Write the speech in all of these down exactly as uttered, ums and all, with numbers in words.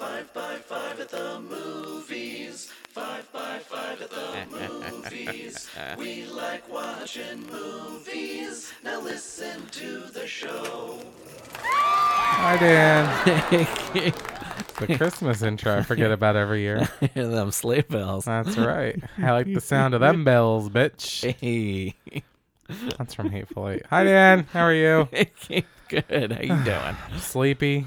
Five by five at the movies. Five by five at the movies. We like watching movies. Now listen to the show. Hi, Dan. The Christmas intro I forget about every year. I hear them sleigh bells. That's right. I like the sound of them bells, bitch. Hey. That's from Hateful Eight. Hi, Dan. How are you? Good. How you doing? I'm sleepy.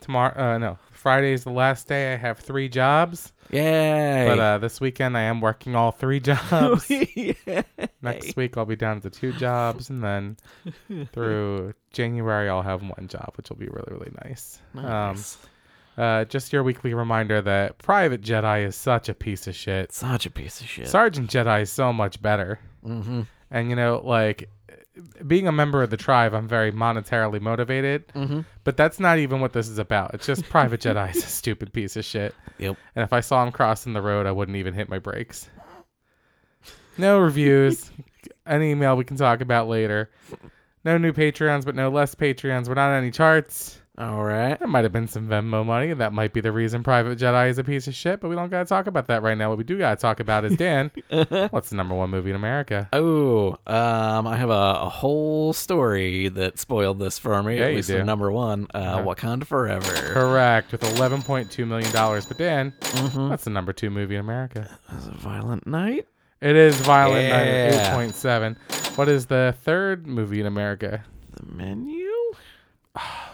Tomorrow, uh, no, Friday's the last day. I have three jobs. Yay. But uh, this weekend, I am working all three jobs. Next week, I'll be down to two jobs. And then through January, I'll have one job, which will be really, really nice. Nice. Um, Uh, just your weekly reminder that Private Jedi is such a piece of shit. Such a piece of shit. Sergeant Jedi is so much better. Mm-hmm. And, you know, like, being a member of the tribe, I'm very monetarily motivated. Mm-hmm. But that's not even what this is about. It's just Private Jedi is a stupid piece of shit. Yep. And if I saw him crossing the road, I wouldn't even hit my brakes. No reviews. An email we can talk about later. No new Patreons, but no less Patreons. We're not on any charts. All right. There might have been some Venmo money. That might be the reason Private Jedi is a piece of shit, but we don't got to talk about that right now. What we do got to talk about is, Dan, what's the number one movie in America? Oh, um, I have a, a whole story that spoiled this for me. Yeah, at least the number one, uh, right. Wakanda Forever. Correct, with eleven point two million dollars. But, Dan, mm-hmm. What's the number two movie in America? Is it Violent Night? It is Violent yeah. Night, eight point seven. What is the third movie in America? The Menu?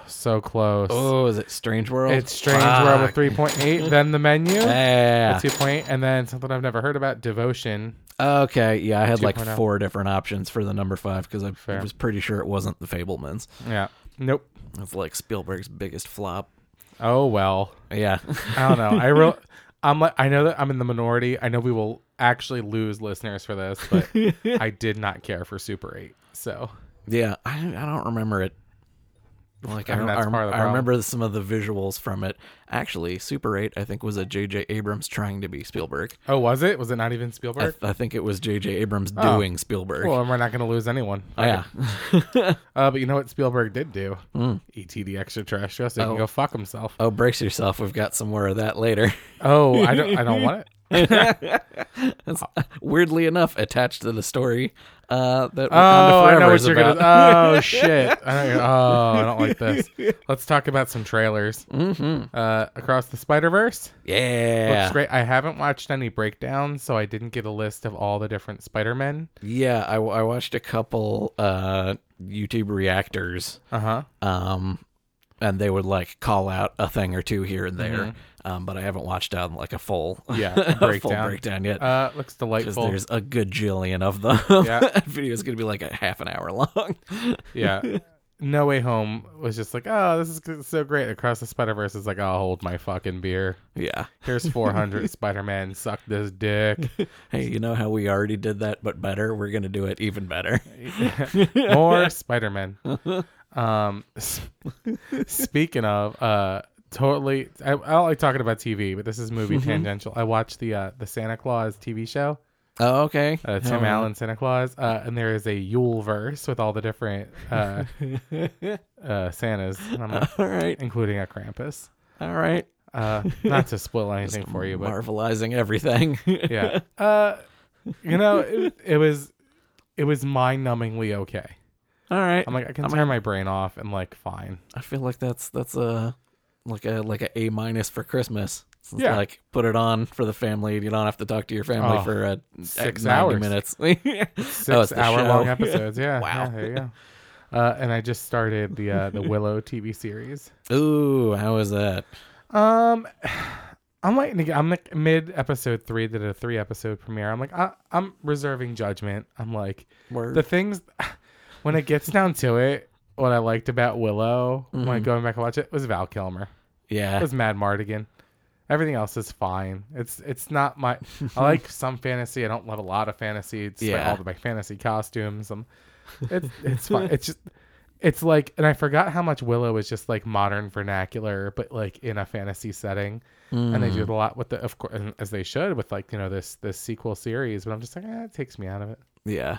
So close. Oh, is it Strange World? It's Strange Fuck. World with three point eight, then The Menu. Yeah. two point eight, and then something I've never heard about, Devotion. Okay, yeah, I had two. Like four different options for the number five because I Fair. was pretty sure it wasn't The Fabelmans. Yeah. Nope. It's like Spielberg's biggest flop. Oh, well. Yeah. I don't know. I re- I'm like, I know that I'm in the minority. I know we will actually lose listeners for this, but I did not care for Super eight, so. Yeah, I, I don't remember it. Like I, I, mean, I, I, I remember some of the visuals from it. Actually, Super eight, I think, was a J J. Abrams trying to be Spielberg. Oh, was it? Was it not even Spielberg? I, I think it was J J. Abrams oh. doing Spielberg. Well, we're not going to lose anyone. Oh, yeah. uh, but you know what Spielberg did do? Mm. E T the Extra-Terrestrial, so he oh. can go fuck himself. Oh, brace yourself. We've got some more of that later. oh, I don't, I don't want it. That's, weirdly enough, attached to the story uh, that Wakanda oh, Forever I know what is you're about. Gonna, oh, shit. I don't, oh, I don't like this. Let's talk about some trailers. Mm-hmm. Uh, Across the Spider-Verse. Yeah. Looks great. I haven't watched any breakdowns, so I didn't get a list of all the different Spider-Men. Yeah, I, I watched a couple uh, YouTube reactors. Uh-huh. Um, and they would, like, call out a thing or two here and there. Mm-hmm. Um, but I haven't watched out like a full, yeah, a breakdown. full breakdown yet. Uh, looks delightful. Because there's a gajillion of them. Yeah. That video is going to be like a half an hour long. yeah. No Way Home was just like, oh, this is so great. Across the Spider-Verse is like, I'll hold my fucking beer. Yeah. Here's four hundred Spider-Man. Suck this dick. Hey, you know how we already did that, but better? We're going to do it even better. More Spider-Man. Um, speaking of... uh. Totally. I, I don't like talking about T V, but this is movie mm-hmm. tangential. I watched the uh, the Santa Claus T V show. Oh, okay. Uh, Tim oh. Allen, Santa Claus. Uh, and there is a Yuleverse with all the different uh, uh, Santas. And I'm like, all right. Including a Krampus. All right. Uh, not to spoil anything for you. But marvelizing everything. yeah. Uh, you know, it, it was it was mind-numbingly okay. All right. I'm like, I can I'm turn like, my brain off and like, fine. I feel like that's that's a... Uh... Like a like a A minus for Christmas. So yeah. Like put it on for the family. You don't have to talk to your family oh, for a, six a, hours, minutes. six oh, hour show. Long episodes. Yeah. yeah. Wow. Yeah, there you go. Uh, and I just started the uh, the Willow T V series. Ooh, how is that? Um, I'm like I'm like mid episode three. Did a three episode premiere. I'm like I, I'm reserving judgment. I'm like Word. The things when it gets down to it. What I liked about Willow mm-hmm. when going back and watch it was Val Kilmer. Yeah. It was Mad Mardigan. Everything else is fine. It's it's not my... I like some fantasy. I don't love a lot of fantasy. It's yeah. like all the my fantasy costumes. I'm, it's it's fine. It's just... It's like... And I forgot how much Willow is just like modern vernacular, but like in a fantasy setting. Mm. And they do a lot with the... Of course, as they should with like, you know, this, this sequel series. But I'm just like, eh, it takes me out of it. Yeah.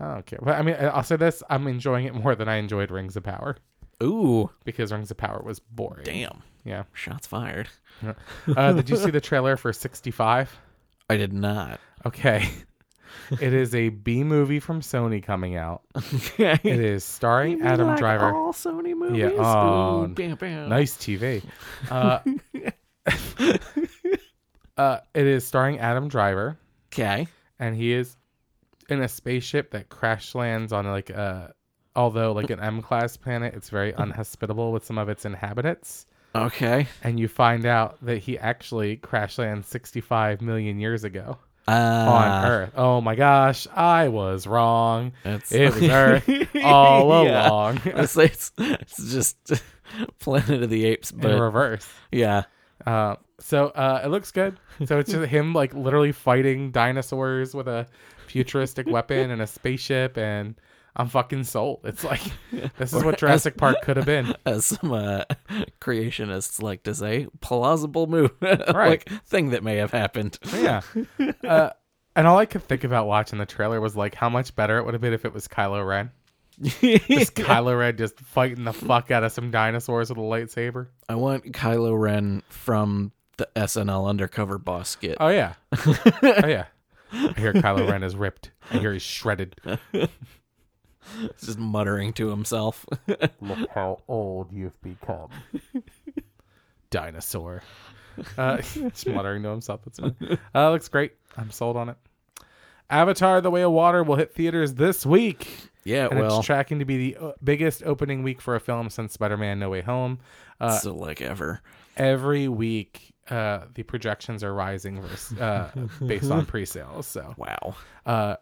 I don't care. But I mean, I'll say this. I'm enjoying it more than I enjoyed Rings of Power. Ooh. Because Rings of Power was boring. Damn. Yeah. Shots fired. Uh, did you see the trailer for sixty-five? I did not. Okay. It is a B movie from Sony coming out. Okay. It is starring Adam like Driver. All Sony movies. Yeah. Oh, Ooh, bam, bam. Nice T V. Uh, uh, it is starring Adam Driver. Okay. And he is in a spaceship that crash lands on like a, although like an M-class planet, it's very unhospitable with some of its inhabitants. Okay. And you find out that he actually crash landed sixty-five million years ago. Uh, on Earth. Oh my gosh, I was wrong. It's, it was Earth all yeah. along. It's, it's, it's just Planet of the Apes, but in reverse. Yeah. Uh, so uh, it looks good. So it's just him like literally fighting dinosaurs with a futuristic weapon and a spaceship, and I'm fucking sold. It's like, this is what Jurassic as, Park could have been. As some uh, creationists like to say, plausible move, right. Like thing that may have happened. Yeah. Uh, and all I could think about watching the trailer was like, how much better it would have been if it was Kylo Ren. Just Kylo Ren just fighting the fuck out of some dinosaurs with a lightsaber. I want Kylo Ren from the S N L undercover boss skit. Oh, yeah. Oh, yeah. I hear Kylo Ren is ripped. I hear he's shredded. Just muttering to himself. Look how old you've become, dinosaur. Uh, just muttering to himself. That's fine. Uh, looks great. I'm sold on it. Avatar: The Way of Water will hit theaters this week. Yeah, it and will. It's tracking to be the biggest opening week for a film since Spider-Man No Way Home. Uh, so like ever. Every week, uh, the projections are rising versus, uh, based on pre-sales. So wow. Uh,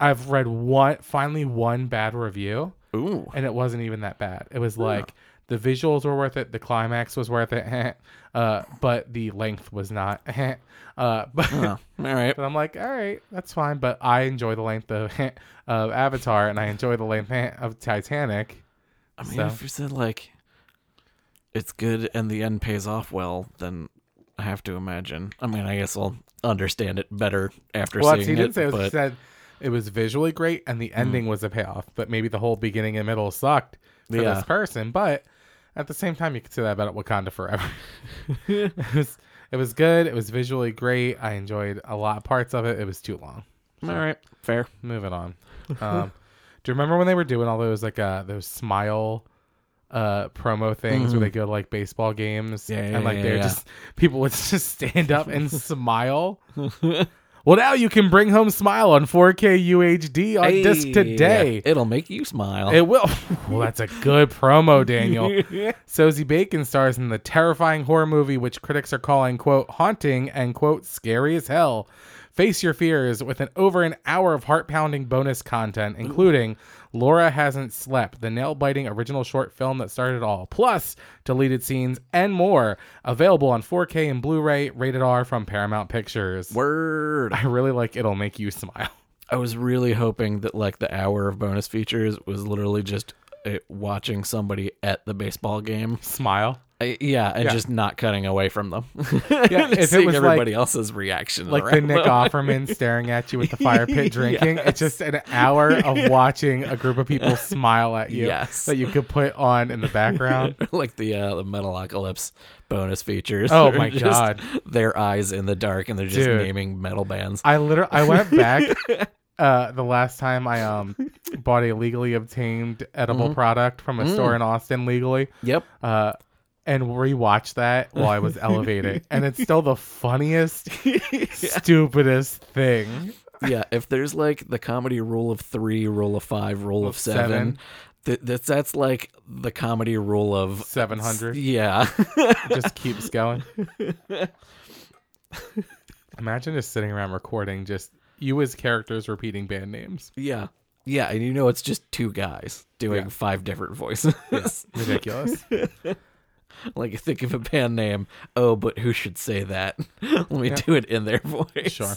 I've read one, finally one bad review. Ooh. And it wasn't even that bad. It was like, yeah. The visuals were worth it. The climax was worth it. uh, but the length was not. uh, but, oh, all right. But I'm like, all right, that's fine. But I enjoy the length of, of Avatar, and I enjoy the length of Titanic. I mean, so. If you said like, it's good and the end pays off well, then I have to imagine. I mean, I guess I'll understand it better after well, seeing it. Well, he didn't say it, but... she said... It was visually great, and the ending mm. was a payoff. But maybe the whole beginning and middle sucked for yeah. this person. But at the same time, you could say that about Wakanda Forever. it was it was good. It was visually great. I enjoyed a lot of parts of it. It was too long. So, all right, fair. Moving on. Um, do you remember when they were doing all those like uh, those Smile uh, promo things mm-hmm. where they go to like baseball games yeah, and yeah, like yeah, they're yeah. just people would just stand up and smile. Well, now you can bring home Smile on four K U H D on hey, disc today. It'll make you smile. It will. Well, that's a good promo, Daniel. yeah. Sosie Bacon stars in the terrifying horror movie, which critics are calling, quote, haunting and, quote, scary as hell. Face your fears with an over an hour of heart-pounding bonus content, including Ooh. Laura Hasn't Slept, the nail-biting original short film that started it all, plus deleted scenes and more, available on four K and Blu-ray, rated R from Paramount Pictures. Word. I really like It'll Make You Smile. I was really hoping that, like, the hour of bonus features was literally just it, watching somebody at the baseball game. Smile. Yeah, and yeah. just not cutting away from them. Yeah, if seeing it was everybody like, else's reaction, like the Nick Offerman staring at you with the fire pit drinking. Yes. It's just an hour of watching a group of people smile at you yes. that you could put on in the background, like the uh, the Metalocalypse bonus features. Oh my god, their eyes in the dark, and they're just Dude, naming metal bands. I literally, I went back. Uh, the last time I um bought a legally obtained edible mm-hmm. product from a mm. store in Austin legally. Yep. Uh, and rewatch that while I was elevated, and it's still the funniest, yeah. stupidest thing. Yeah, if there's like the comedy rule of three, rule of five, rule of seven, seven. Th- that's that's like the comedy rule of seven hundred. Yeah, it just keeps going. Imagine just sitting around recording, just you as characters repeating band names. Yeah. Yeah, and you know it's just two guys doing yeah. five different voices. Yes, ridiculous. Like, think of a band name. Oh, but who should say that? Let me yeah. do it in their voice. Sure.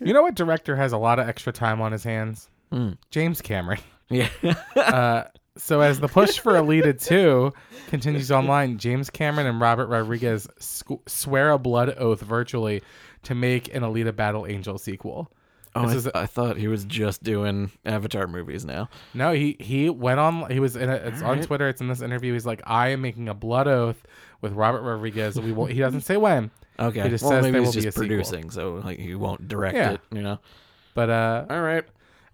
You know what director has a lot of extra time on his hands? Mm. James Cameron. Yeah. uh, so as the push for Alita two continues online, James Cameron and Robert Rodriguez squ- swear a blood oath virtually to make an Alita Battle Angel sequel. Oh, I, th- a- I thought he was just doing Avatar movies now. No, he, he went on. He was in a, it's all on right. Twitter. It's in this interview. He's like, I am making a blood oath with Robert Rodriguez. We will, he doesn't say when. Okay. He just well, says maybe there he's will just be a producing, sequel. So like he won't direct yeah. it. You know. But uh, all right.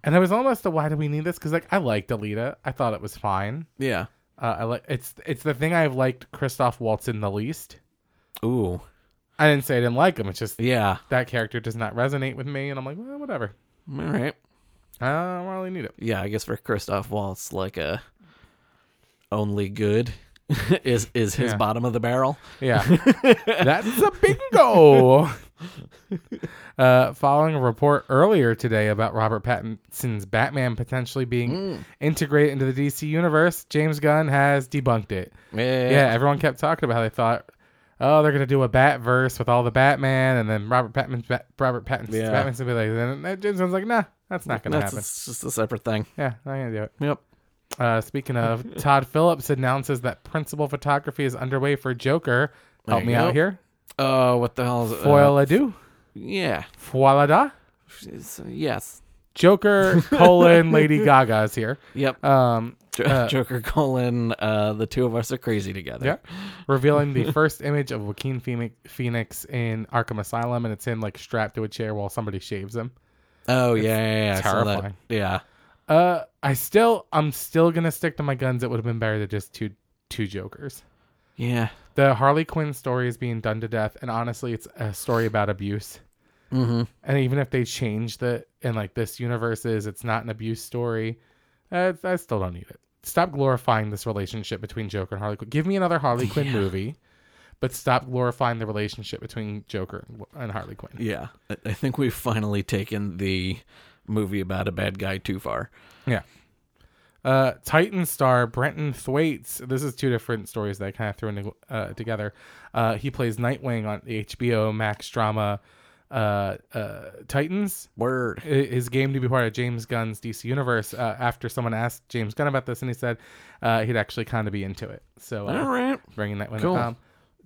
And I was almost a why do we need this? Because like I liked Alita. I thought it was fine. Yeah. Uh, I like it's it's the thing I've liked Christoph Waltz in the least. Ooh. I didn't say I didn't like him. It's just yeah. that character does not resonate with me, and I'm like, well, whatever. All right. I don't really need it. Yeah, I guess for Christoph Waltz, like a only good is is his yeah. bottom of the barrel. Yeah, that's a bingo. uh, following a report earlier today about Robert Pattinson's Batman potentially being mm. integrated into the D C universe, James Gunn has debunked it. Yeah, yeah everyone kept talking about how they thought. Oh, they're gonna do a Batverse with all the Batman, and then Robert Pattinson's ba- Robert Pattinson's yeah. Batman's gonna be like. And then James Gunn's like, nah, that's not gonna that's, happen. It's just a separate thing. Yeah, I'm gonna do it. Yep. Uh, speaking of, Todd Phillips announces that principal photography is underway for Joker. There Help me go. out here. Oh, uh, what the hell is it? Folie à Deux. Yeah. Folie à Deux. Yes. Joker colon Lady Gaga is here. Yep. Um. Uh, Joker colon uh, the two of us are crazy together. Yeah. Revealing the first image of Joaquin Phoenix in Arkham Asylum, and it's him like strapped to a chair while somebody shaves him. Oh it's yeah, yeah, yeah, terrifying. I yeah. Uh, I still, I'm still gonna stick to my guns. It would have been better than just two, two Jokers. Yeah. The Harley Quinn story is being done to death, and honestly, it's a story about abuse. Mm-hmm. And even if they change the and like this universe is, it's not an abuse story. Uh, I still don't need it. Stop glorifying this relationship between Joker and Harley Quinn. Give me another Harley Quinn yeah. movie, but stop glorifying the relationship between Joker and Harley Quinn. Yeah. I think we've finally taken the movie about a bad guy too far. Yeah. Uh, Titan star Brenton Thwaites. This is two different stories that I kind of threw in, uh, together. Uh, he plays Nightwing on the H B O Max drama Uh, uh, Titans. Word. His game to be part of James Gunn's D C universe. Uh, after someone asked James Gunn about this, and he said uh, he'd actually kind of be into it. So uh, all right, bringing that one. Cool. Um,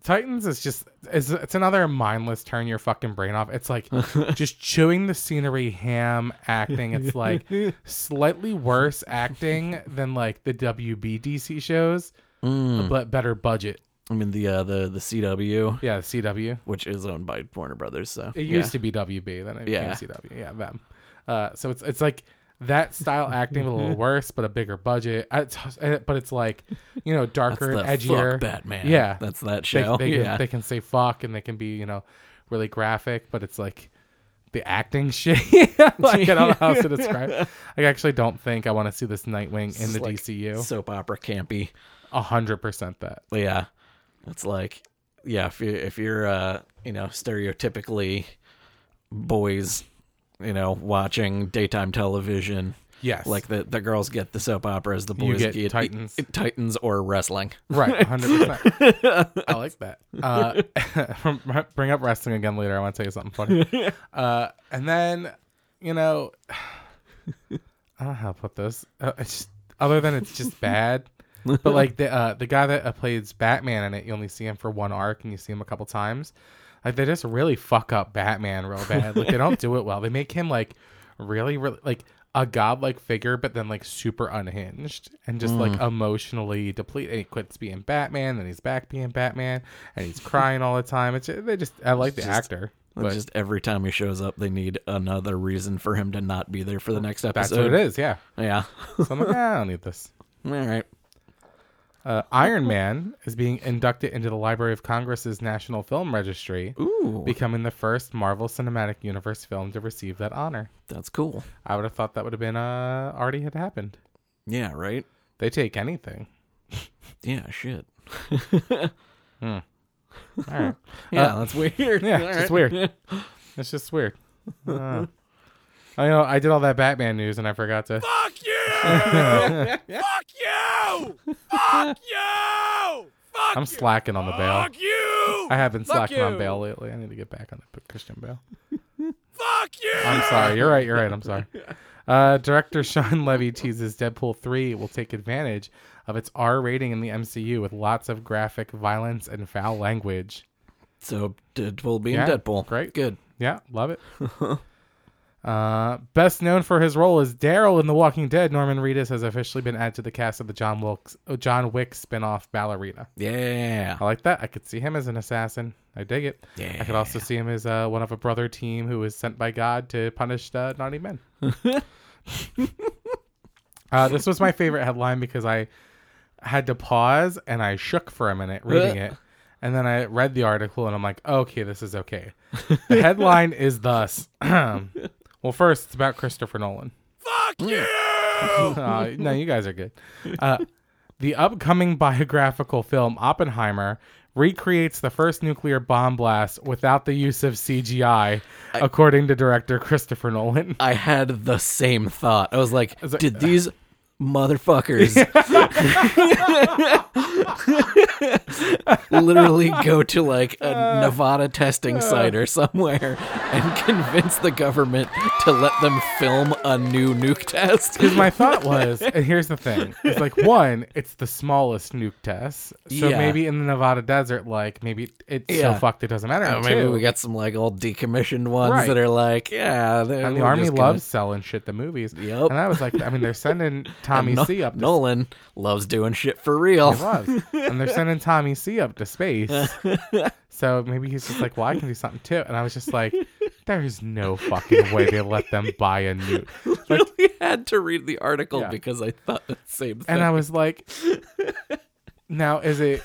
Titans is just is it's another mindless turn your fucking brain off. It's like just chewing the scenery, ham acting. It's like slightly worse acting than like the W B D C shows, mm. but better budget. I mean, the uh, the the C W. Yeah, the C W. Which is owned by Warner Brothers. So It yeah. used to be W B, then it yeah. became C W. Yeah, them. Uh, so it's it's like that style acting, a little worse, but a bigger budget. It's, but it's like, you know, darker and edgier. Fuck Batman. Yeah. That's that show. They, they, yeah. can, they can say fuck and they can be, you know, really graphic, but it's like the acting shit. Like, I don't know how to describe it. I actually don't think I want to see this Nightwing it's in the like D C U. Soap opera campy. A hundred percent that. Yeah. It's like, yeah, if you're, if you're uh, you know, stereotypically boys, you know, watching daytime television. Yes. Like the, the girls get the soap operas, the boys you get, get Titans. It, it, Titans or wrestling. Right, one hundred percent. I like that. Uh, bring up wrestling again later. I want to tell you something funny. Uh, and then, you know, I don't know how to put this. Uh, it's just, other than it's just bad. But like the uh, the guy that uh, plays Batman in it, you only see him for one arc, and you see him a couple times. Like they just really fuck up Batman real bad. Like they don't do it well. They make him like really, really like a godlike figure, but then like super unhinged and just mm. like emotionally depleted. And he quits being Batman, then he's back being Batman, and he's crying all the time. It's just, they just I like it's the just, actor, but just every time he shows up, they need another reason for him to not be there for the next episode. That's what it is. Yeah, yeah. So I'm like, ah, I don't need this. All right. Uh, Iron Man is being inducted into the Library of Congress's National Film Registry, Ooh. becoming the first Marvel Cinematic Universe film to receive that honor. That's cool. I would have thought that would have been uh, already had happened. Yeah, right? They take anything. Yeah, shit. hmm. All right. Yeah, uh, that's weird. Yeah, it's just right. weird. It's just weird. Uh, I know I did all that Batman news and I forgot to... Fuck you! Fuck you! Fuck you! Fuck I'm slacking on the bail. Fuck you! I have been Fuck slacking you! on bail lately. I need to get back on the Christian bail. Fuck you! I'm sorry. You're right. You're right. I'm sorry. Uh, director Sean Levy teases Deadpool three will take advantage of its R rating in the M C U with lots of graphic violence and foul language. So Deadpool being yeah, Deadpool. Great. Good. Yeah. Love it. Uh, best known for his role as Daryl in The Walking Dead, Norman Reedus has officially been added to the cast of the John Wilkes, John Wick spinoff Ballerina. Yeah. I like that. I could see him as an assassin. I dig it. Yeah. I could also see him as uh, one of a brother team who was sent by God to punish uh, naughty men. uh, this was my favorite headline because I had to pause and I shook for a minute reading it. And then I read the article and I'm like, okay, this is okay. The headline is thus. Well, first, it's about Christopher Nolan. Fuck you! Oh, no, you guys are good. Uh, the upcoming biographical film Oppenheimer recreates the first nuclear bomb blast without the use of C G I, I, according to director Christopher Nolan. I had the same thought. I was like, I was like did these... motherfuckers literally go to like a Nevada testing site or somewhere and convince the government to let them film a new nuke test. Because my thought was, and here's the thing, it's like, one, it's the smallest nuke test, so yeah. maybe in the Nevada desert, like maybe it's yeah. so fucked it doesn't matter. Oh, maybe two. We got some like old decommissioned ones right. that are like yeah and the army gonna... loves selling shit to movies. Yep. And I was like, I mean, they're sending Tommy no- C up to Nolan sp- loves doing shit for real. He loves. And they're sending Tommy C up to space. So maybe he's just like, well, I can do something too. And I was just like, there's no fucking way they let them buy a nuke. Like, I had to read the article yeah. because I thought the same thing. And I was like, now is it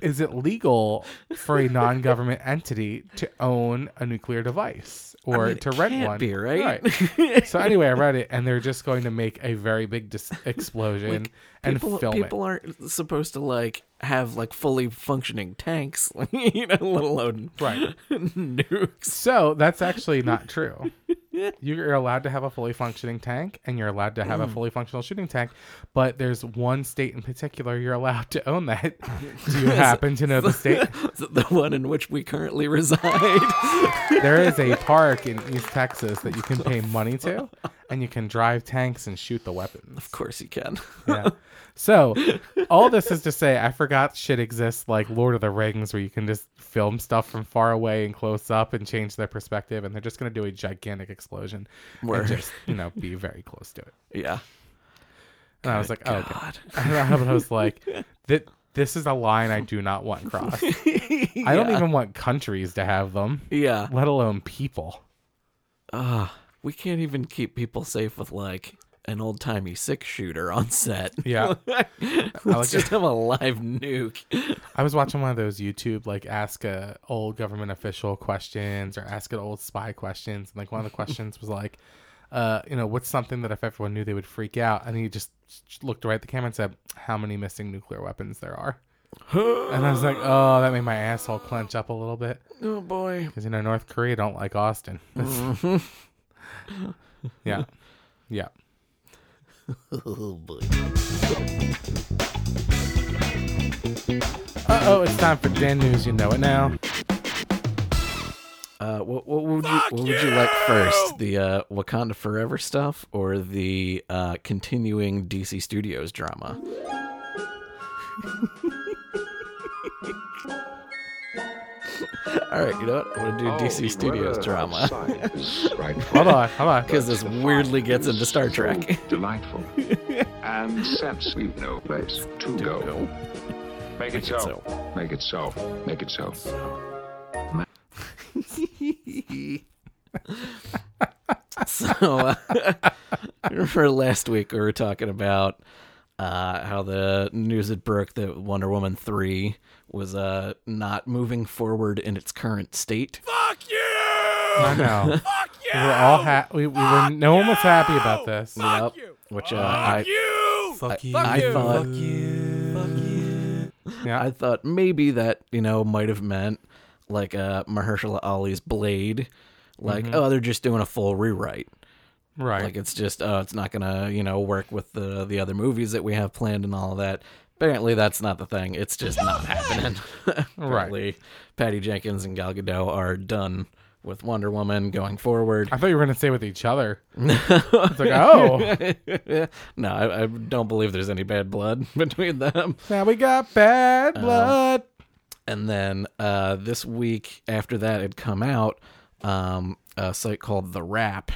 is it legal for a non-government entity to own a nuclear device or I mean, to it rent can't one? Be, right? right. So anyway, I read it, and they're just going to make a very big dis- explosion like, and people, film people it. People aren't supposed to like have like fully functioning tanks, you know, let alone right. nukes. So that's actually not true. You're allowed to have a fully functioning tank, and you're allowed to have mm. a fully functional shooting tank, but there's one state in particular you're allowed to own that. Do you happen to know the state? The one in which we currently reside. There is a park in East Texas that you can pay money to, and you can drive tanks and shoot the weapons. Of course you can. Yeah. So, all this is to say, I forgot shit exists like Lord of the Rings, where you can just film stuff from far away and close up and change their perspective, and they're just going to do a gigantic explosion and just, you know, be very close to it. Yeah. And Good I was like, oh, God. Okay. And I was like, that. This is a line I do not want crossed. yeah. I don't even want countries to have them. Yeah. Let alone people. Ah, uh, we can't even keep people safe with, like... an old timey six shooter on set. Yeah. Let's like just it. have a live nuke. I was watching one of those YouTube, like, ask a old government official questions or ask an old spy questions. And like one of the questions was like, uh, you know, what's something that if everyone knew they would freak out? And he just looked right at the camera and said, how many missing nuclear weapons there are? And I was like, oh, that made my asshole clench up a little bit. Oh boy. Because, you know, North Korea don't like Austin. yeah. Yeah. Oh boy. Uh oh, it's time for Dan News. You know it now. Uh, what, what would you, what would you like first? The uh, Wakanda Forever stuff or the uh, continuing D C Studios drama? All right, you know what? I'm gonna do D C oh, Studios drama. Right. Hold on, hold on. Because this weirdly gets into Star Trek. So delightful. And since we've no place to go, go. Make, make it so. so. Make it so. Make it so. So, uh, remember last week we were talking about uh, how the news had broke that Wonder Woman three was uh, not moving forward in its current state. Fuck you! I know. Fuck you! We were all ha- we, we were, no one was happy about this. Fuck yep. you! Which, uh, Fuck I, you! Fuck I, you! I, I thought, Fuck you! Fuck you! Yeah. I thought maybe that, you know, might have meant, like, uh, Mahershala Ali's Blade. Like, mm-hmm. oh, they're just doing a full rewrite. Right. Like, it's just, oh, uh, it's not gonna, you know, work with the, the other movies that we have planned and all of that. Apparently that's not the thing. It's just not happening. Apparently, right. Patty Jenkins and Gal Gadot are done with Wonder Woman going forward. I thought you were going to say with each other. It's like, oh. No, I, I don't believe there's any bad blood between them. Now we got bad blood. Um, and then uh, this week after that had come out, um, a site called The Wrap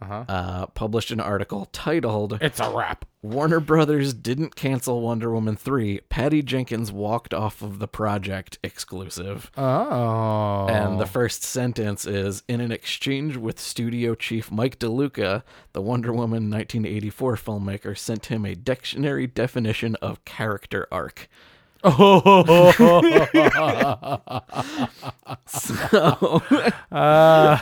uh-huh. uh, published an article titled "It's a Wrap. Warner Brothers Didn't Cancel Wonder Woman three. Patty Jenkins Walked Off of the Project Exclusive." Oh. And the first sentence is, "In an exchange with studio chief Mike DeLuca, the Wonder Woman nineteen eighty-four filmmaker sent him a dictionary definition of character arc." Oh. So uh,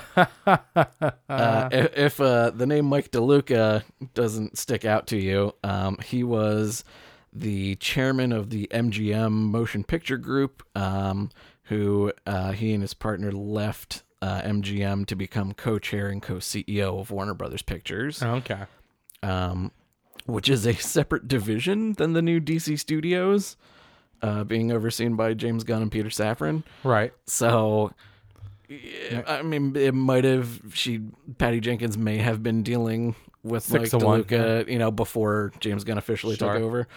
uh, if, if uh, the name Mike DeLuca doesn't stick out to you, um, he was the chairman of the M G M Motion Picture Group, um, who uh, he and his partner left uh, M G M to become co-chair and co-C E O of Warner Brothers Pictures. Okay. Um, which is a separate division than the new D C Studios. Uh, being overseen by James Gunn and Peter Safran. Right. So, yeah, I mean, it might have, she, Patty Jenkins may have been dealing with Mike DeLuca, you know, before James Gunn officially sure. took over.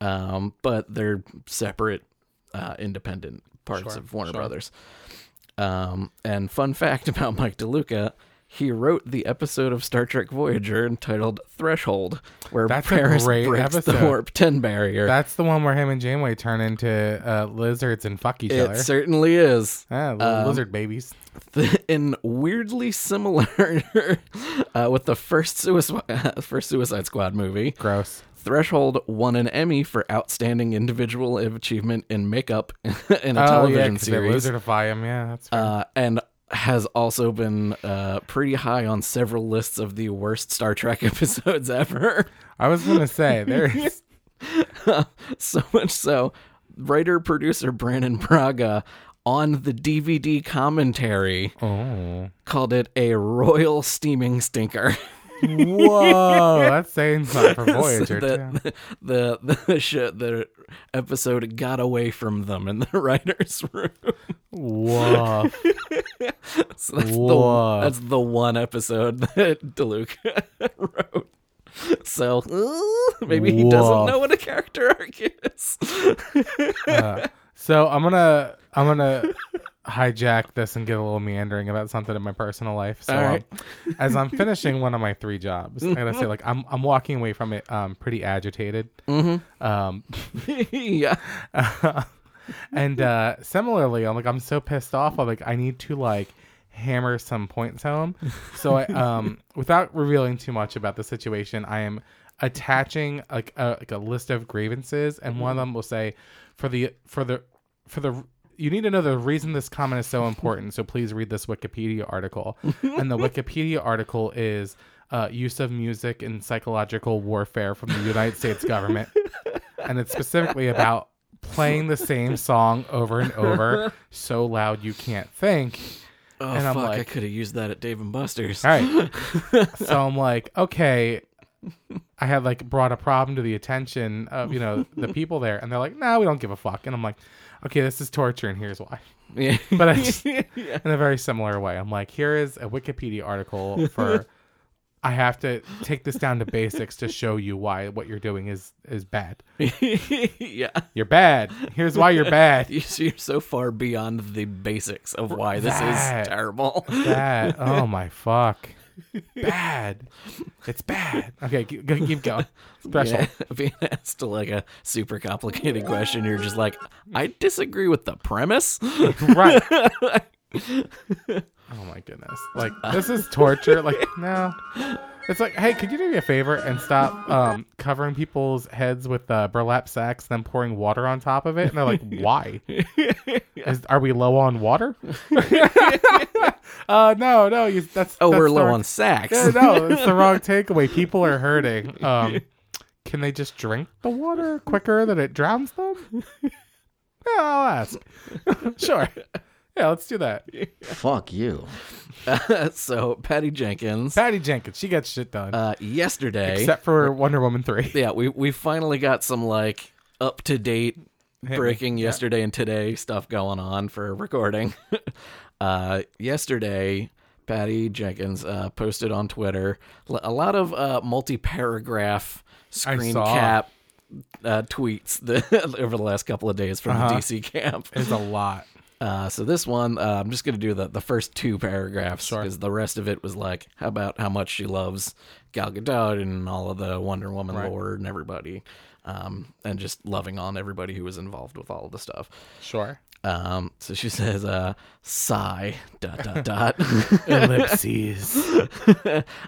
Um, but they're separate, uh, independent parts sure. of Warner sure. Brothers. Um, and fun fact about Mike DeLuca, he wrote the episode of Star Trek Voyager entitled "Threshold," where That's Paris breaks episode. the warp ten barrier. That's the one where him and Janeway turn into uh, lizards and fuck each it other. It certainly is. Ah, little um, lizard babies. Th- and weirdly similar uh, with the first Suicide first Suicide Squad movie. Gross. Threshold won an Emmy for Outstanding Individual Achievement in Makeup in a oh, television yeah, series. They lizardify him, yeah. That's fair. Uh, and. has also been uh, pretty high on several lists of the worst Star Trek episodes ever. I was going to say, there's... so much so, writer-producer Brandon Braga, on the D V D commentary, oh. called it a royal steaming stinker. Whoa, that's saying something for Voyager, so the, too. The, the, the, show, the episode got away from them in the writer's room. Whoa. So that's, the, that's the one episode that DeLuca wrote. So maybe Whoa. he doesn't know what a character arc is. uh, so I'm gonna I'm gonna hijack this and get a little meandering about something in my personal life. So right. I'm, as I'm finishing one of my three jobs, I gotta say, like I'm I'm walking away from it um pretty agitated. Mm-hmm. Um, yeah. Uh, and uh similarly I'm like I'm so pissed off I'm like I need to like hammer some points home, so I um without revealing too much about the situation, I am attaching like a, like a list of grievances, and mm-hmm. one of them will say for the for the for the you need to know the reason this comment is so important, so please read this Wikipedia article. And the Wikipedia article is uh use of music in psychological warfare from the United States government, and it's specifically about playing the same song over and over so loud you can't think. Oh, and I'm fuck, like, I could have used that at Dave and Buster's. All right. So I'm like, okay, I had like brought a problem to the attention of, you know, the people there, and they're like, no, nah, we don't give a fuck. And I'm like, okay, this is torture, and here's why. Yeah. But I just, yeah. in a very similar way, I'm like, here is a Wikipedia article for, I have to take this down to basics to show you why what you're doing is, is bad. Yeah. You're bad. Here's why you're bad. You're so far beyond the basics of why bad. This is terrible. Bad. Oh, my fuck. Bad. It's bad. Okay, keep, keep going. Threshold. Yeah, being asked to like a super complicated question, you're just like, I disagree with the premise. Right. Oh my goodness, like this is torture. Like no, it's like, hey, could you do me a favor and stop um covering people's heads with uh, burlap sacks then pouring water on top of it? And they're like, why? Is, are we low on water? uh no no you, that's oh that's we're low wrong, on sacks. Yeah, no, it's the wrong takeaway. People are hurting. Um can they just drink the water quicker than it drowns them? Yeah, I'll ask. Sure. Yeah, let's do that. Fuck you. Uh, so, Patty Jenkins. Patty Jenkins. She got shit done. Uh, yesterday. Except for Wonder Woman three. Yeah, we, we finally got some, like, up-to-date breaking yeah. yesterday and today stuff going on for recording. uh, yesterday, Patty Jenkins uh, posted on Twitter a lot of uh, multi-paragraph screen cap uh, tweets that, over the last couple of days from uh-huh. the D C camp. It's a lot. Uh, so this one, uh, I'm just going to do the, the first two paragraphs, because the rest of it was like how about how much she loves Gal Gadot and all of the Wonder Woman right. lore and everybody, um, and just loving on everybody who was involved with all of the stuff. Sure. Um, so she says, uh, sigh, dot, dot, dot. Ellipses.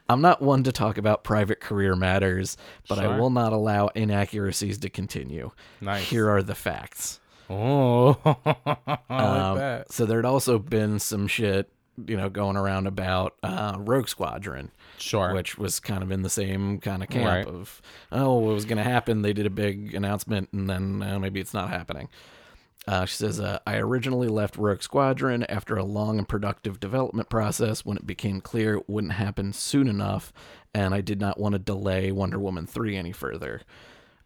I'm not one to talk about private career matters, but sure. I will not allow inaccuracies to continue. Nice. Here are the facts. Oh, I um, like that. So there'd also been some shit, you know, going around about uh, Rogue Squadron. Sure. Which was kind of in the same kind of camp right. of, oh, what was going to happen? They did a big announcement, and then uh, maybe it's not happening. Uh, she says, uh, I originally left Rogue Squadron after a long and productive development process when it became clear it wouldn't happen soon enough, and I did not want to delay Wonder Woman three any further.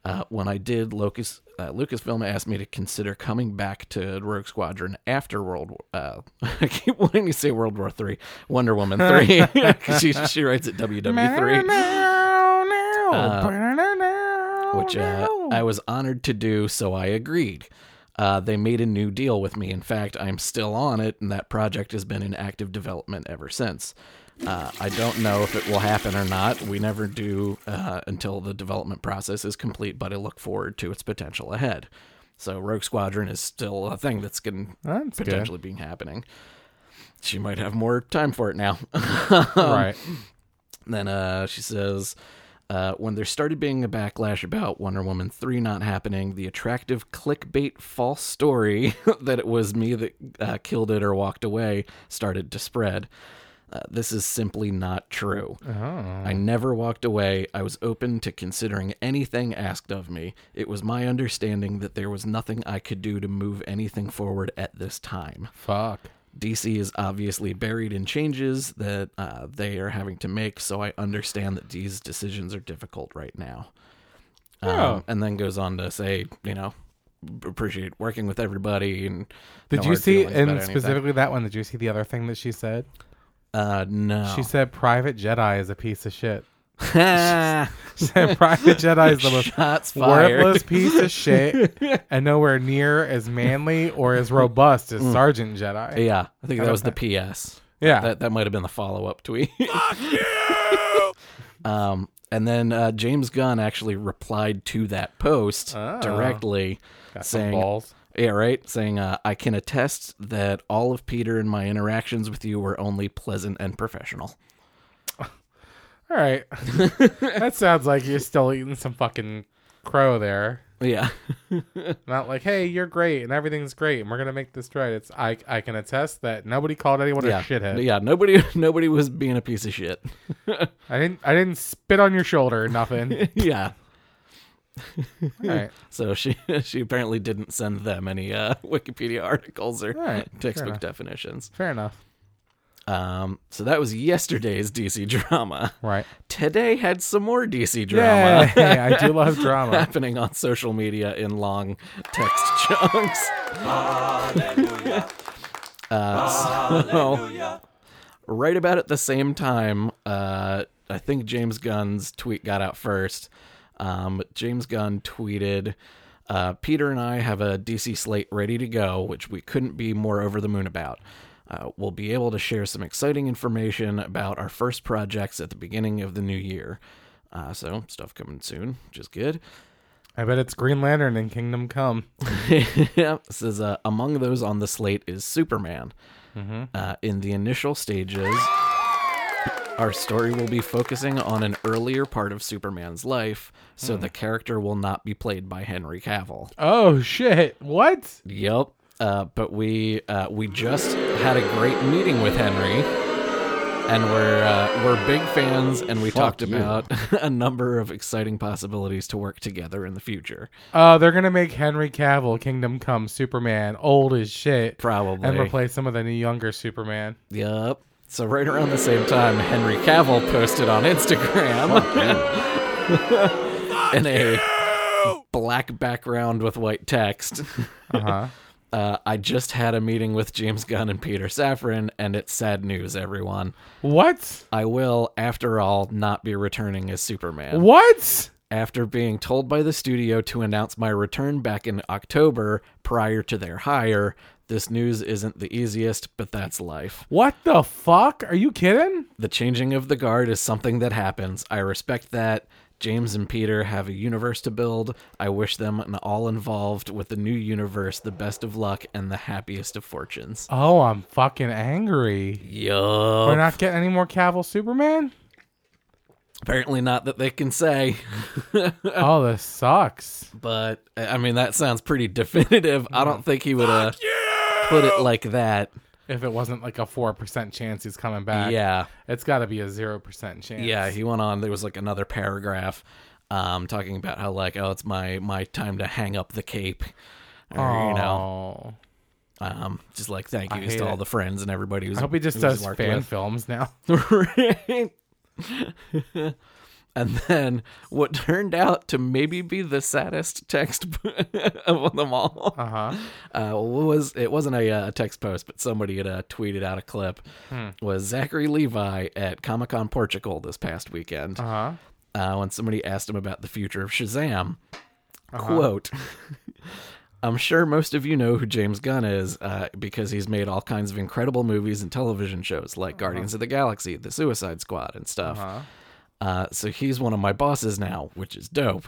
Uh, when I did, Lucas, uh, Lucasfilm asked me to consider coming back to Rogue Squadron after World War... Uh, I keep wanting to say World War three. Wonder Woman three. she, she writes it W W three. Uh, which uh, I was honored to do, so I agreed. Uh, they made a new deal with me. In fact, I'm still on it, and that project has been in active development ever since. Uh, I don't know if it will happen or not. We never do uh, until the development process is complete, but I look forward to its potential ahead. So Rogue Squadron is still a thing that's going to potentially good. be happening. She might have more time for it now. Right. Then uh, she says... Uh, when there started being a backlash about Wonder Woman three not happening, the attractive clickbait false story that it was me that uh, killed it or walked away started to spread. Uh, this is simply not true. Oh. I never walked away. I was open to considering anything asked of me. It was my understanding that there was nothing I could do to move anything forward at this time. Fuck. D C is obviously buried in changes that uh, they are having to make, so I understand that these decisions are difficult right now. Oh. Um, and then goes on to say, you know, appreciate working with everybody. And did you see, and specifically that one, did you see the other thing that she said? Uh, no. She said Private Jedi is a piece of shit. She said Private Jedi is the most worthless piece of shit and nowhere near as manly or as robust as mm. Sergeant Jedi. Yeah, I think that was the P S. Yeah. That that might have been the follow-up tweet. Fuck you! um, and then uh, James Gunn actually replied to that post oh. directly. Got saying... some balls. Yeah, right? Saying, uh, I can attest that all of Peter and my interactions with you were only pleasant and professional. All right. That sounds like you're still eating some fucking crow there. Yeah. Not like, hey, you're great and everything's great and we're going to make this right. It's I I can attest that nobody called anyone yeah. a shithead. Yeah, nobody nobody was being a piece of shit. I didn't I didn't spit on your shoulder or nothing. Yeah. All right. So she she apparently didn't send them any uh, Wikipedia articles or right. textbook Fair definitions. Fair enough. Um, so that was yesterday's D C drama. Right. Today had some more D C drama. Hey, I do love drama. Happening on social media in long text chunks. Hallelujah. Uh, so, Hallelujah. Right about at the same time, uh, I think James Gunn's tweet got out first. Um, James Gunn tweeted... Uh, Peter and I have a D C slate ready to go, which we couldn't be more over the moon about. Uh, we'll be able to share some exciting information about our first projects at the beginning of the new year. Uh, so, stuff coming soon, which is good. I bet it's Green Lantern and Kingdom Come. Yeah, it says, uh, among those on the slate is Superman. Mm-hmm. Uh, in the initial stages, our story will be focusing on an earlier part of Superman's life, so mm. the character will not be played by Henry Cavill. Oh, shit. What? Yep. Uh, but we uh, we just had a great meeting with Henry, and we're uh, we're big fans, and we Fuck talked you. about a number of exciting possibilities to work together in the future. Oh, uh, they're gonna make Henry Cavill, Kingdom Come Superman, old as shit, probably, and replace some of the younger Superman. Yep. So right around the same time, Henry Cavill posted on Instagram in a you. black background with white text. Uh huh. Uh, I just had a meeting with James Gunn and Peter Safran, and it's sad news, everyone. What? I will, after all, not be returning as Superman. What? After being told by the studio to announce my return back in October prior to their hire, This news isn't the easiest, but that's life. What the fuck? Are you kidding? The changing of the guard is something that happens. I respect that. James and Peter have a universe to build. I wish them and all involved with the new universe the best of luck and the happiest of fortunes. Oh, I'm fucking angry. Yo. We're not getting any more Cavill Superman? Apparently not that they can say. Oh, this sucks. But, I mean, that sounds pretty definitive. I don't think he would have... put it like that. If it wasn't like a four percent chance he's coming back. Yeah. It's got to be a zero percent chance. Yeah, he went on. There was like another paragraph um, talking about how like, oh, it's my, my time to hang up the cape. Or, oh. You know. Um, just like thank yous to it. all the friends and everybody who's I hope he just does fan with. films now. Right. And then what turned out to maybe be the saddest text of them all uh-huh. uh, was, it wasn't a, a text post, but somebody had uh, tweeted out a clip, hmm. was Zachary Levi at Comic-Con Portugal this past weekend uh-huh. uh, when somebody asked him about the future of Shazam. Uh-huh. Quote, I'm sure most of you know who James Gunn is uh, because he's made all kinds of incredible movies and television shows like uh-huh. Guardians of the Galaxy, The Suicide Squad, and stuff. Uh-huh. Uh, so he's one of my bosses now, which is dope.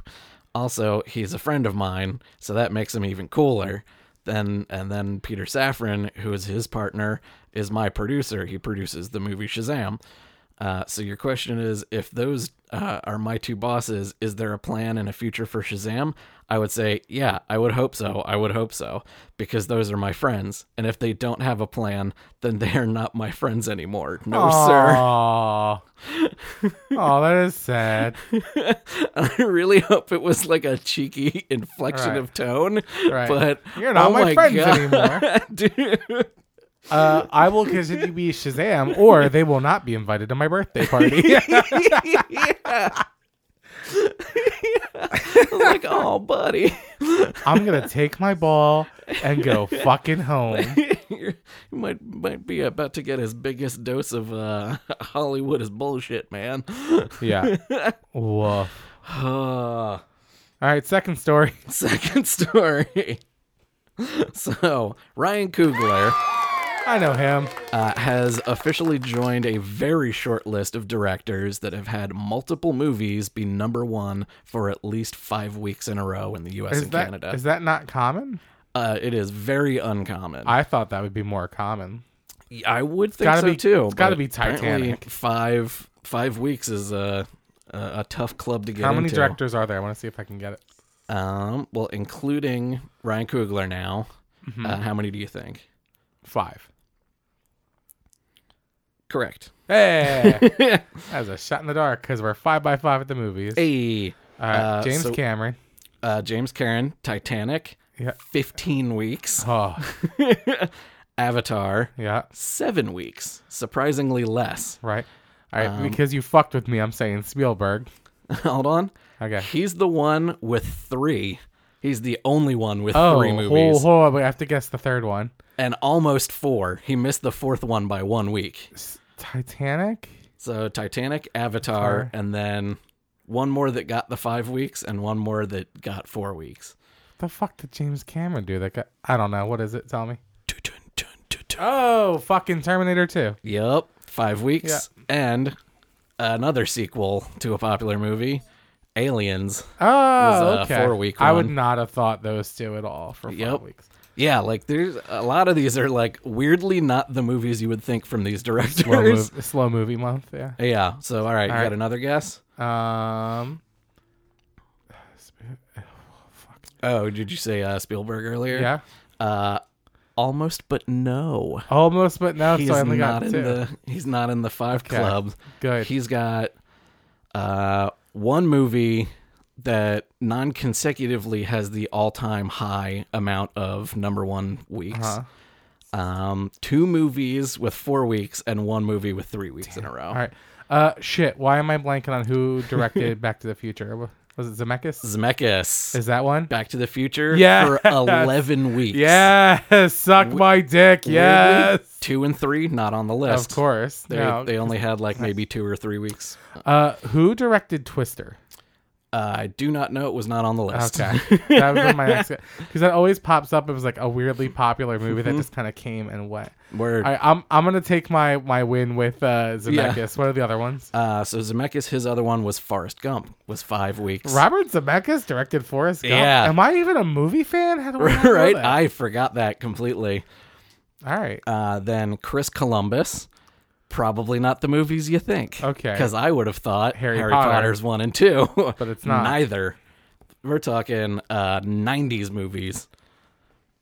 Also, he's a friend of mine, so that makes him even cooler. Then, and then Peter Safran, who is his partner, is my producer. He produces the movie Shazam. Uh, so your question is, if those uh, are my two bosses, is there a plan and a future for Shazam? I would say, yeah, I would hope so. I would hope so, because those are my friends. And if they don't have a plan, then they are not my friends anymore. No, Aww. sir. Oh, that is sad. I really hope it was like a cheeky inflection right. of tone. Right. But you're not oh my, my friends God. anymore. Dude. Uh, I will continue to be Shazam, or they will not be invited to my birthday party. Yeah. Like, oh, buddy. I'm gonna take my ball and go fucking home. You might might be about to get his biggest dose of uh, Hollywood is bullshit, man. Yeah. Woof. All right, second story. Second story. So Ryan Coogler. I know him. Uh, has officially joined a very short list of directors that have had multiple movies be number one for at least five weeks in a row in the U S is and that, Canada. Is that not common? Uh, it is very uncommon. I thought that would be more common. I would think so be, too. It's got to be Titanic. Five five weeks is a, a, a tough club to get into. How many into. directors are there? I want to see if I can get it. Um, well, including Ryan Coogler now. Mm-hmm. Uh, how many do you think? Five. Correct. Hey, that was a shot in the dark because we're five by five at the movies. Hey, all right, uh, James so, Cameron, uh, James Cameron, Titanic, yeah, fifteen weeks. Oh, Avatar, yeah, seven weeks. Surprisingly less. Right. All right, um, because you fucked with me. I'm saying Spielberg. Hold on. Okay, he's the one with three. He's the only one with oh, three movies. Oh, hold on. I have to guess the third one. And almost four. He missed the fourth one by one week. S- Titanic? So Titanic, Avatar, Avatar, and then one more that got the five weeks and one more that got four weeks. The fuck did James Cameron do that guy? I don't know. What is it? Tell me. Oh, fucking Terminator two. Yep. Five weeks. Yep. And another sequel to a popular movie, Aliens. Oh, was a okay. four-week one. I would not have thought those two at all for five yep. weeks. Yeah, like there's a lot of these are like weirdly not the movies you would think from these directors. Slow, move, slow movie month, yeah. Yeah. So, all right, all you right. got another guess? Um. Oh, fuck. Oh, did you say uh, Spielberg earlier? Yeah. Uh, almost, but no. Almost, but no. He's so I only not got in two. the. He's not in the five okay. club. Good. He's got, uh, one movie that non-consecutively has the all-time high amount of number one weeks. Uh-huh. Um, two movies with four weeks and one movie with three weeks Damn. in a row. All right. Uh, shit, why am I blanking on who directed Back to the Future? Was it Zemeckis? Zemeckis. Is that one? Back to the Future yes. for eleven weeks. Yes. Suck we- my dick. Yes. Really? Two and three, not on the list. Of course. They, no. they only had like maybe two or three weeks. Uh, who directed Twister? Uh, I do not know. It was not on the list. Okay. That was my next. Because that always pops up. It was like a weirdly popular movie mm-hmm. that just kind of came and went. Word. I, I'm I'm going to take my, my win with uh, Zemeckis. Yeah. What are the other ones? Uh, so Zemeckis, his other one was Forrest Gump, was five weeks. Robert Zemeckis directed Forrest Gump? Yeah. Am I even a movie fan? How do I know right? That? I forgot that completely. All right. Uh, then Chris Columbus. Probably not the movies you think. Okay. Because I would have thought Harry, Harry Potter. Potter's one and two. But it's not. Neither. We're talking uh, nineties movies.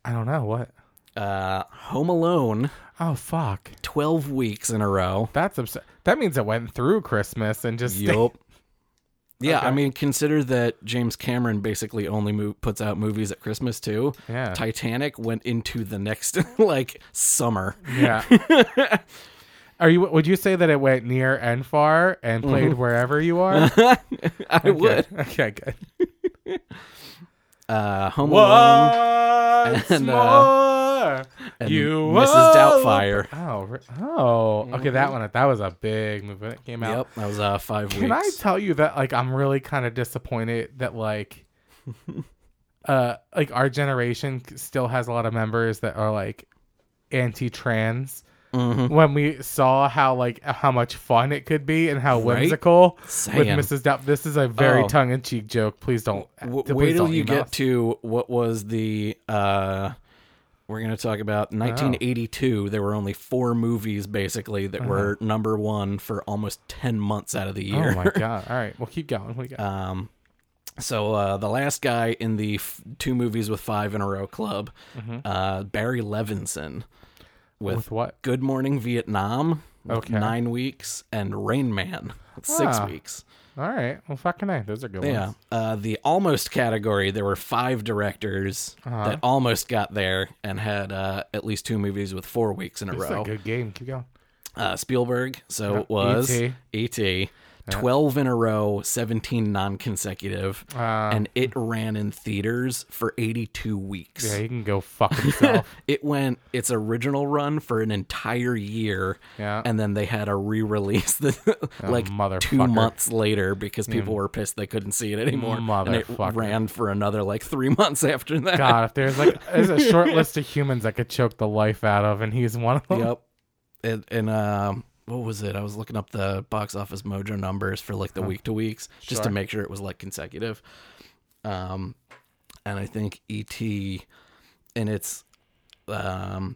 I don't know. What? Uh, Home Alone. Oh, fuck. twelve weeks in a row. That's absurd. That means it went through Christmas and just... Yep. Stayed... Yeah, okay. I mean, consider that James Cameron basically only move, puts out movies at Christmas, too. Yeah. Titanic went into the next, like, summer. Yeah. Are you? Would you say that it went near and far and played mm-hmm. wherever you are? I okay. would. Okay, good. Uh, Home Alone. What's and, uh, and you Missus Doubtfire. Oh, oh, okay. That one. That was a big movie that came out. Yep, that was uh, five Can weeks. Can I tell you that? Like, I'm really kind of disappointed that like, uh, like our generation still has a lot of members that are like anti-trans. Mm-hmm. When we saw how like how much fun it could be and how whimsical right? with Missus Doubtfire, this is a very oh. tongue-in-cheek joke. Please don't. W- please wait till don't you get us. To what was the? Uh, we're going to talk about nineteen eighty-two. Oh. There were only four movies basically that uh-huh. were number one for almost ten months out of the year. Oh my god! All right, well keep going. What do you got? Um, so uh, the last guy in the f- two movies with five in a row club, mm-hmm. uh, Barry Levinson. With, with what? Good Morning Vietnam, okay. nine weeks, and Rain Man, six ah. weeks. All right. Well, fucking A. Those are good yeah. ones. Yeah. Uh, the almost category, there were five directors uh-huh. that almost got there and had uh, at least two movies with four weeks in a this row. Is a good game. Keep going. Uh, Spielberg. So yeah. it was E T. E T Yeah. twelve in a row, seventeen non-consecutive, uh, and it ran in theaters for eighty-two weeks. Yeah, he can go fuck himself. It went its original run for an entire year, yeah. and then they had a re-release the, oh, like two months later because people mm. were pissed they couldn't see it anymore, and it ran for another like three months after that. God, if there's like there's a short list of humans I could choke the life out of, and he's one of them. Yep, and, and um. What was it? I was looking up the box office mojo numbers for like the week to weeks just sure. to make sure it was like consecutive. Um, and I think E T in its um,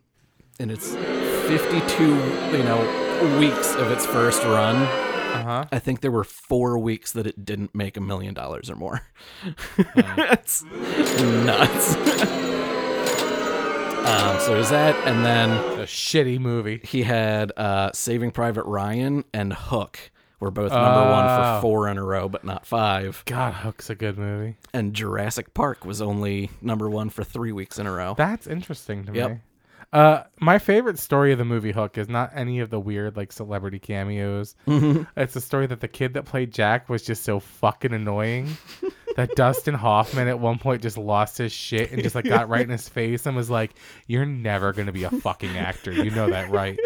in its fifty-two you know weeks of its first run, uh-huh. I think there were four weeks that it didn't make a million dollars or more. That's nuts. Um, so there's that, and then... A shitty movie. He had uh, Saving Private Ryan and Hook were both number oh. one for four in a row, but not five. God, Hook's a good movie. And Jurassic Park was only number one for three weeks in a row. That's interesting to yep. me. Uh, my favorite story of the movie Hook is not any of the weird like celebrity cameos. Mm-hmm. It's the story that the kid that played Jack was just so fucking annoying. That Dustin Hoffman at one point just lost his shit and just like got right in his face and was like, "You're never gonna be a fucking actor, you know that, right?"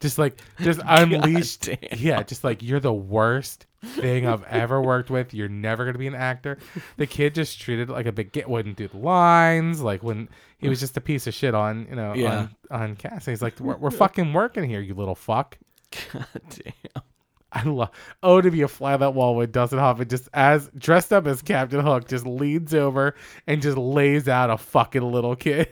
Just like, just unleashed, yeah. Just like, "You're the worst thing I've ever worked with. You're never gonna be an actor." The kid just treated it like a big git, wouldn't do the lines, like when he was just a piece of shit on, you know, yeah. on, on casting. He's like, we're, "We're fucking working here, you little fuck." God damn. I love oh to be a fly on that wall with Dustin Hoffman just as dressed up as Captain Hook just leans over and just lays out a fucking little kid.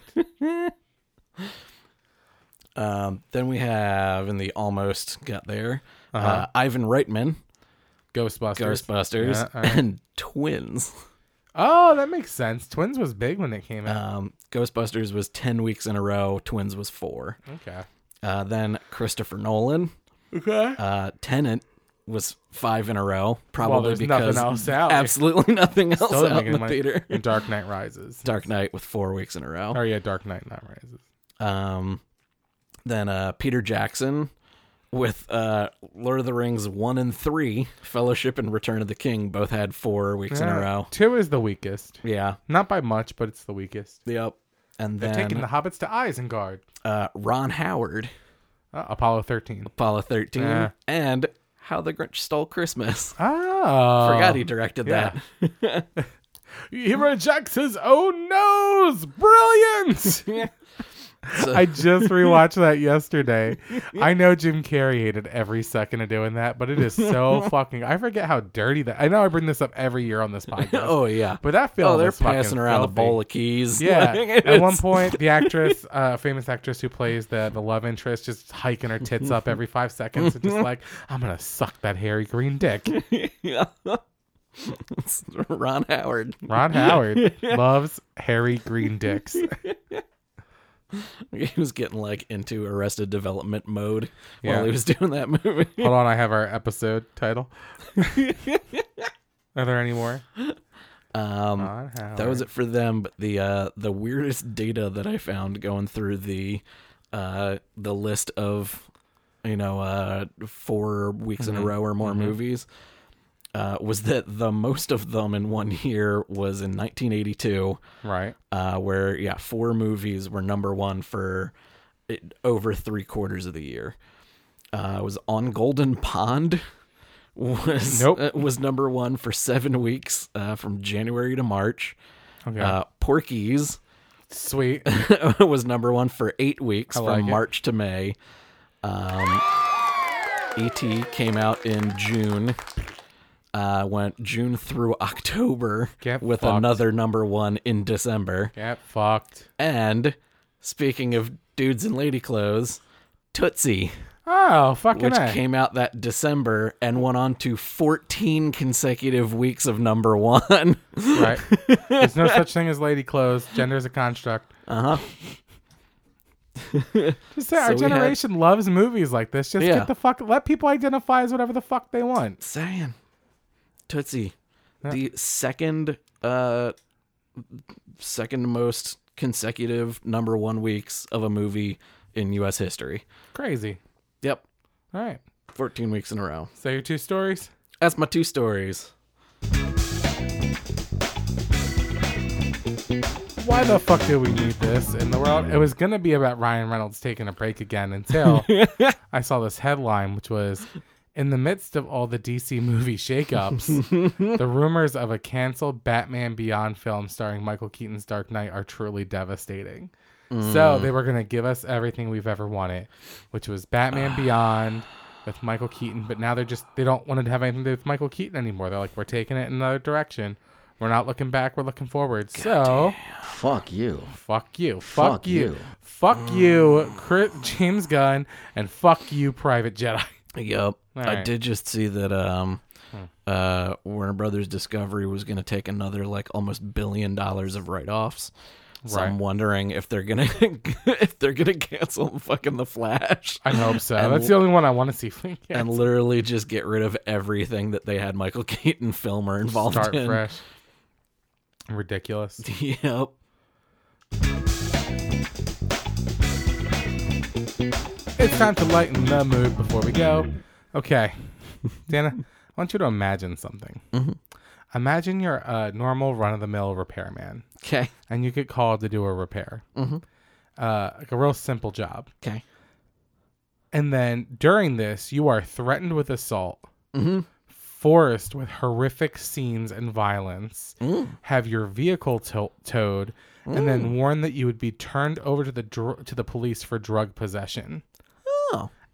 um, then we have in the almost got there uh-huh. uh, Ivan Reitman, Ghostbusters, Ghostbusters, yeah, right. and Twins. Oh, that makes sense. Twins was big when it came out. Um, Ghostbusters was ten weeks in a row. Twins was four. Okay. Uh, then Christopher Nolan. Okay. Uh, Tenet. Was five in a row, probably well, because nothing else out. Absolutely nothing else still out in the money. Theater. And Dark Knight Rises. Dark Knight with four weeks in a row. Oh yeah, Dark Knight not Rises. Um, then uh, Peter Jackson with uh, Lord of the Rings one and three, Fellowship and Return of the King both had four weeks yeah, in a row. Two is the weakest. Yeah, not by much, but it's the weakest. Yep. And then they're taking the hobbits to Isengard. Uh, Ron Howard. Uh, Apollo thirteen. Apollo thirteen yeah. and. How the Grinch Stole Christmas. Ah. Forgot he directed yeah. that. He rejects his own nose. Brilliant. Yeah. So. I just rewatched that yesterday. I know Jim Carrey hated every second of doing that, but it is so fucking. I forget how dirty that. I know I bring this up every year on this podcast. Oh yeah, but that film. Oh, they're passing around filthy. A bowl of keys. Yeah. Like, at one point, the actress, uh, famous actress who plays the the love interest, just hiking her tits up every five seconds, and just like, I'm gonna suck that hairy green dick. Yeah. It's Ron Howard. Ron Howard loves hairy green dicks. He was getting like into Arrested Development mode yeah. while he was doing that movie. Hold on, I have our episode title. Are there any more? Um, that was it for them. But the uh, the weirdest data that I found going through the uh, the list of you know uh, four weeks mm-hmm. in a row or more mm-hmm. movies uh, was that the most of them in one year was in nineteen eighty-two. Right. Uh, where, yeah, four movies were number one for it, over three quarters of the year. Uh, was On Golden Pond was nope. uh, was number one for seven weeks uh, from January to March. Okay. Uh, Porky's sweet was number one for eight weeks I from like March it. to May. Um, E T came out in June. Uh, went June through October Get with fucked. another number one in December. Get fucked. And speaking of dudes in lady clothes, Tootsie. Oh, fucking Which I. came out that December and went on to fourteen consecutive weeks of number one. Right. There's no such thing as lady clothes. Gender is a construct. Uh-huh. Just say so our generation had... loves movies like this. Just yeah. get the fuck, let people identify as whatever the fuck they want. Saying. Tootsie, yeah. the second uh, second most consecutive number one weeks of a movie in U S history. Crazy. Yep. All right. fourteen weeks in a row. So your two stories? That's my two stories. Why the fuck do we need this in the world? It was going to be about Ryan Reynolds taking a break again until I saw this headline, which was... In the midst of all the D C movie shakeups, the rumors of a canceled Batman Beyond film starring Michael Keaton's Dark Knight are truly devastating. Mm. So they were going to give us everything we've ever wanted, which was Batman Beyond with Michael Keaton. But now they're just, they don't want to have anything to do with Michael Keaton anymore. They're like, we're taking it in another direction. We're not looking back. We're looking forward. God so, damn. fuck you. Fuck you. Fuck, fuck you. you. Fuck mm. you, Chris, James Gunn, and fuck you, Private Jedi. Yep. Right. I did just see that um, hmm. uh, Warner Brothers Discovery was going to take another like almost billion dollars of write-offs. So right. I'm wondering if they're gonna if they're gonna cancel fucking The Flash. I hope so. And, that's the only one I want to see. And literally just get rid of everything that they had Michael Keaton Filmer involved Start in. Start fresh. Ridiculous. Yep. It's time to lighten the mood before we go. Okay, Dana, I want you to imagine something. Mm-hmm. Imagine you're a normal run-of-the-mill repairman. Okay. And you get called to do a repair. Mm-hmm. Uh, like a real simple job. Okay. And then during this, you are threatened with assault, mm-hmm. forced with horrific scenes and violence, mm. have your vehicle to- towed, mm. and then warned that you would be turned over to the dr- to the police for drug possession.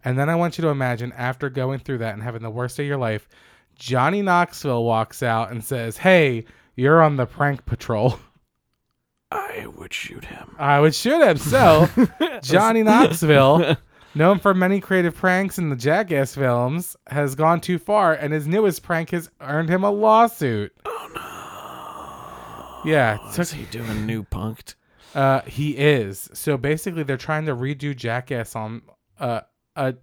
And then I want you to imagine after going through that and having the worst day of your life, Johnny Knoxville walks out and says, hey, you're on the prank patrol. I would shoot him. I would shoot him. So Johnny Knoxville, known for many creative pranks in the Jackass films, has gone too far. And his newest prank has earned him a lawsuit. Oh, no. Yeah. Oh, took... Is he doing new punked? Uh, he is. So basically they're trying to redo Jackass on... Uh, a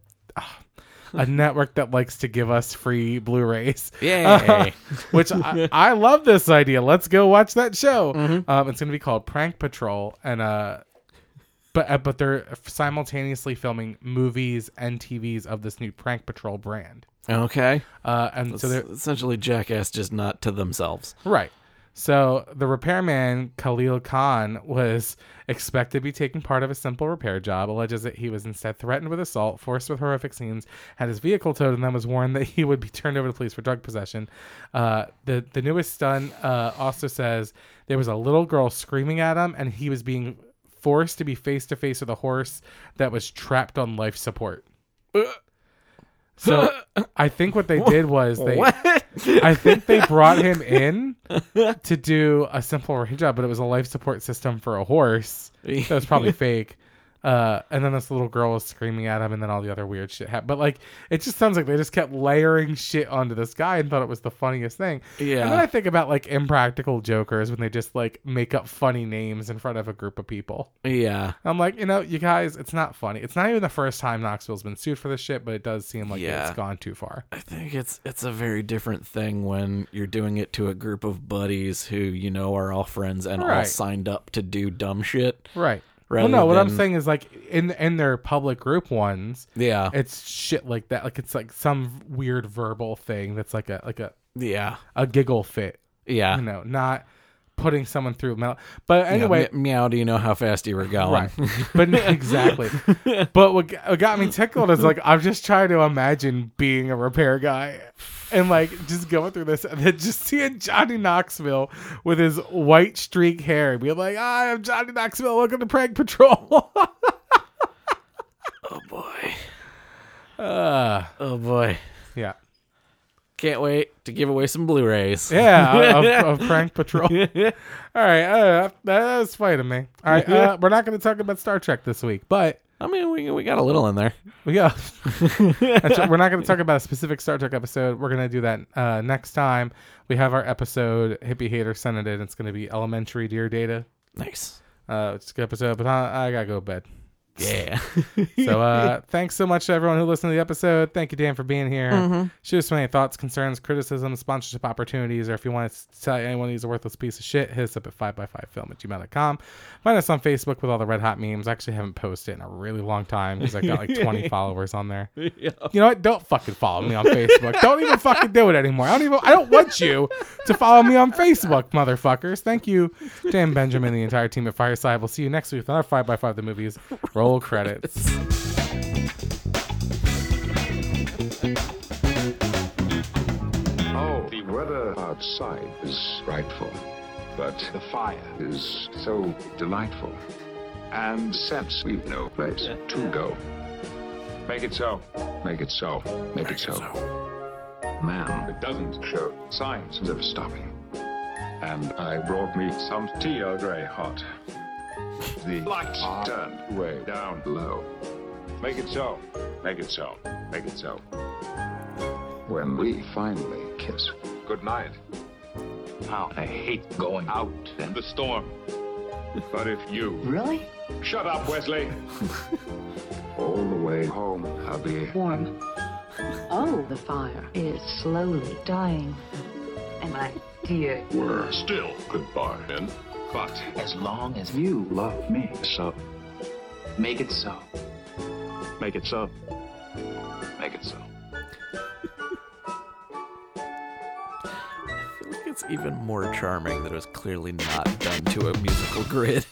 a network that likes to give us free Blu-rays. Yay! Uh, which I, I love this idea. Let's go watch that show. Mm-hmm. Um, it's going to be called Prank Patrol, and uh, but uh, but they're simultaneously filming movies and T Vs of this new Prank Patrol brand. Okay. Uh, and so, so they're essentially Jackass, just not to themselves. Right. So the repairman, Khalil Khan, was expected to be taking part of a simple repair job, alleges that he was instead threatened with assault, forced with horrific scenes, had his vehicle towed, and then was warned that he would be turned over to police for drug possession. Uh, the, the newest stunt uh, also says there was a little girl screaming at him, and he was being forced to be face-to-face with a horse that was trapped on life support. Ugh. So I think what they did was they, what? I think they brought him in to do a simple repair job, but it was a life support system for a horse. That was probably fake. Uh, and then this little girl was screaming at him, and then all the other weird shit happened. But like, it just sounds like they just kept layering shit onto this guy and thought it was the funniest thing. Yeah. And then I think about like impractical jokers when they just like make up funny names in front of a group of people. Yeah. I'm like, you know, you guys, it's not funny. It's not even the first time Knoxville's been sued for this shit, but it does seem like yeah. it's gone too far. I think it's it's a very different thing when you're doing it to a group of buddies who you know are all friends and right. all signed up to do dumb shit. Right. Well, no, than... what I'm saying is like in in their public group ones, yeah, it's shit like that. Like it's like some weird verbal thing that's like a like a yeah a giggle fit. Yeah, you know, not putting someone through. Mel- but anyway, yeah, m- meow. Do you know how fast you were going? Right. But exactly. But what got me tickled is like I'm just trying to imagine being a repair guy and like just going through this and then just seeing Johnny Knoxville with his white streak hair and being like, "Hi, I'm Johnny Knoxville. Welcome to Prank Patrol." Oh boy. Uh, oh boy. Yeah. Can't wait to give away some Blu-rays. Yeah, of, of Prank Patrol. All right, uh, that was funny to me. All right, uh, we're not going to talk about Star Trek this week, but... I mean, we we got a little in there. We got... We're not going to talk about a specific Star Trek episode. We're going to do that uh, next time. We have our episode, Hippie Hater Sent It In. It's going to be Elementary Dear Data. Nice. Uh, it's a good episode, but I, I got to go to bed. Yeah. So uh thanks so much to everyone who listened to the episode. Thank you, Dan, for being here. Mm-hmm. Shoot us any thoughts, concerns, criticisms, sponsorship opportunities, or if you want to tell anyone he's a worthless piece of shit, hit us up at five by five film at gmail dot com. Find us on Facebook with all the red hot memes. I actually haven't posted in a really long time because I got like twenty followers on there. Yeah. You know what? Don't fucking follow me on Facebook. Don't even fucking do it anymore. I don't even I don't want you to follow me on Facebook, motherfuckers. Thank you, Dan Benjamin, and the entire team at Fireside. We'll see you next week with another five by five the movies. Roll credits. Oh, the weather outside is frightful, but the fire is so delightful. And since we've no place yeah. to go, make it so. Make it so. Make, make it, so. it so. Man, it doesn't show signs of stopping. And I brought me some tea, Earl Grey hot. The lights turned way down low. Make it so. Make it so. Make it so. When we finally kiss goodnight. How I hate going out in the storm. But if you... Really? Shut up, Wesley. All the way home, I'll be... warm. Oh, the fire is slowly dying. And my dear... We're still goodbye, then. But as long as you love me, so make it so. Make it so. Make it so. I feel like it's even more charming that it was clearly not done to a musical grid.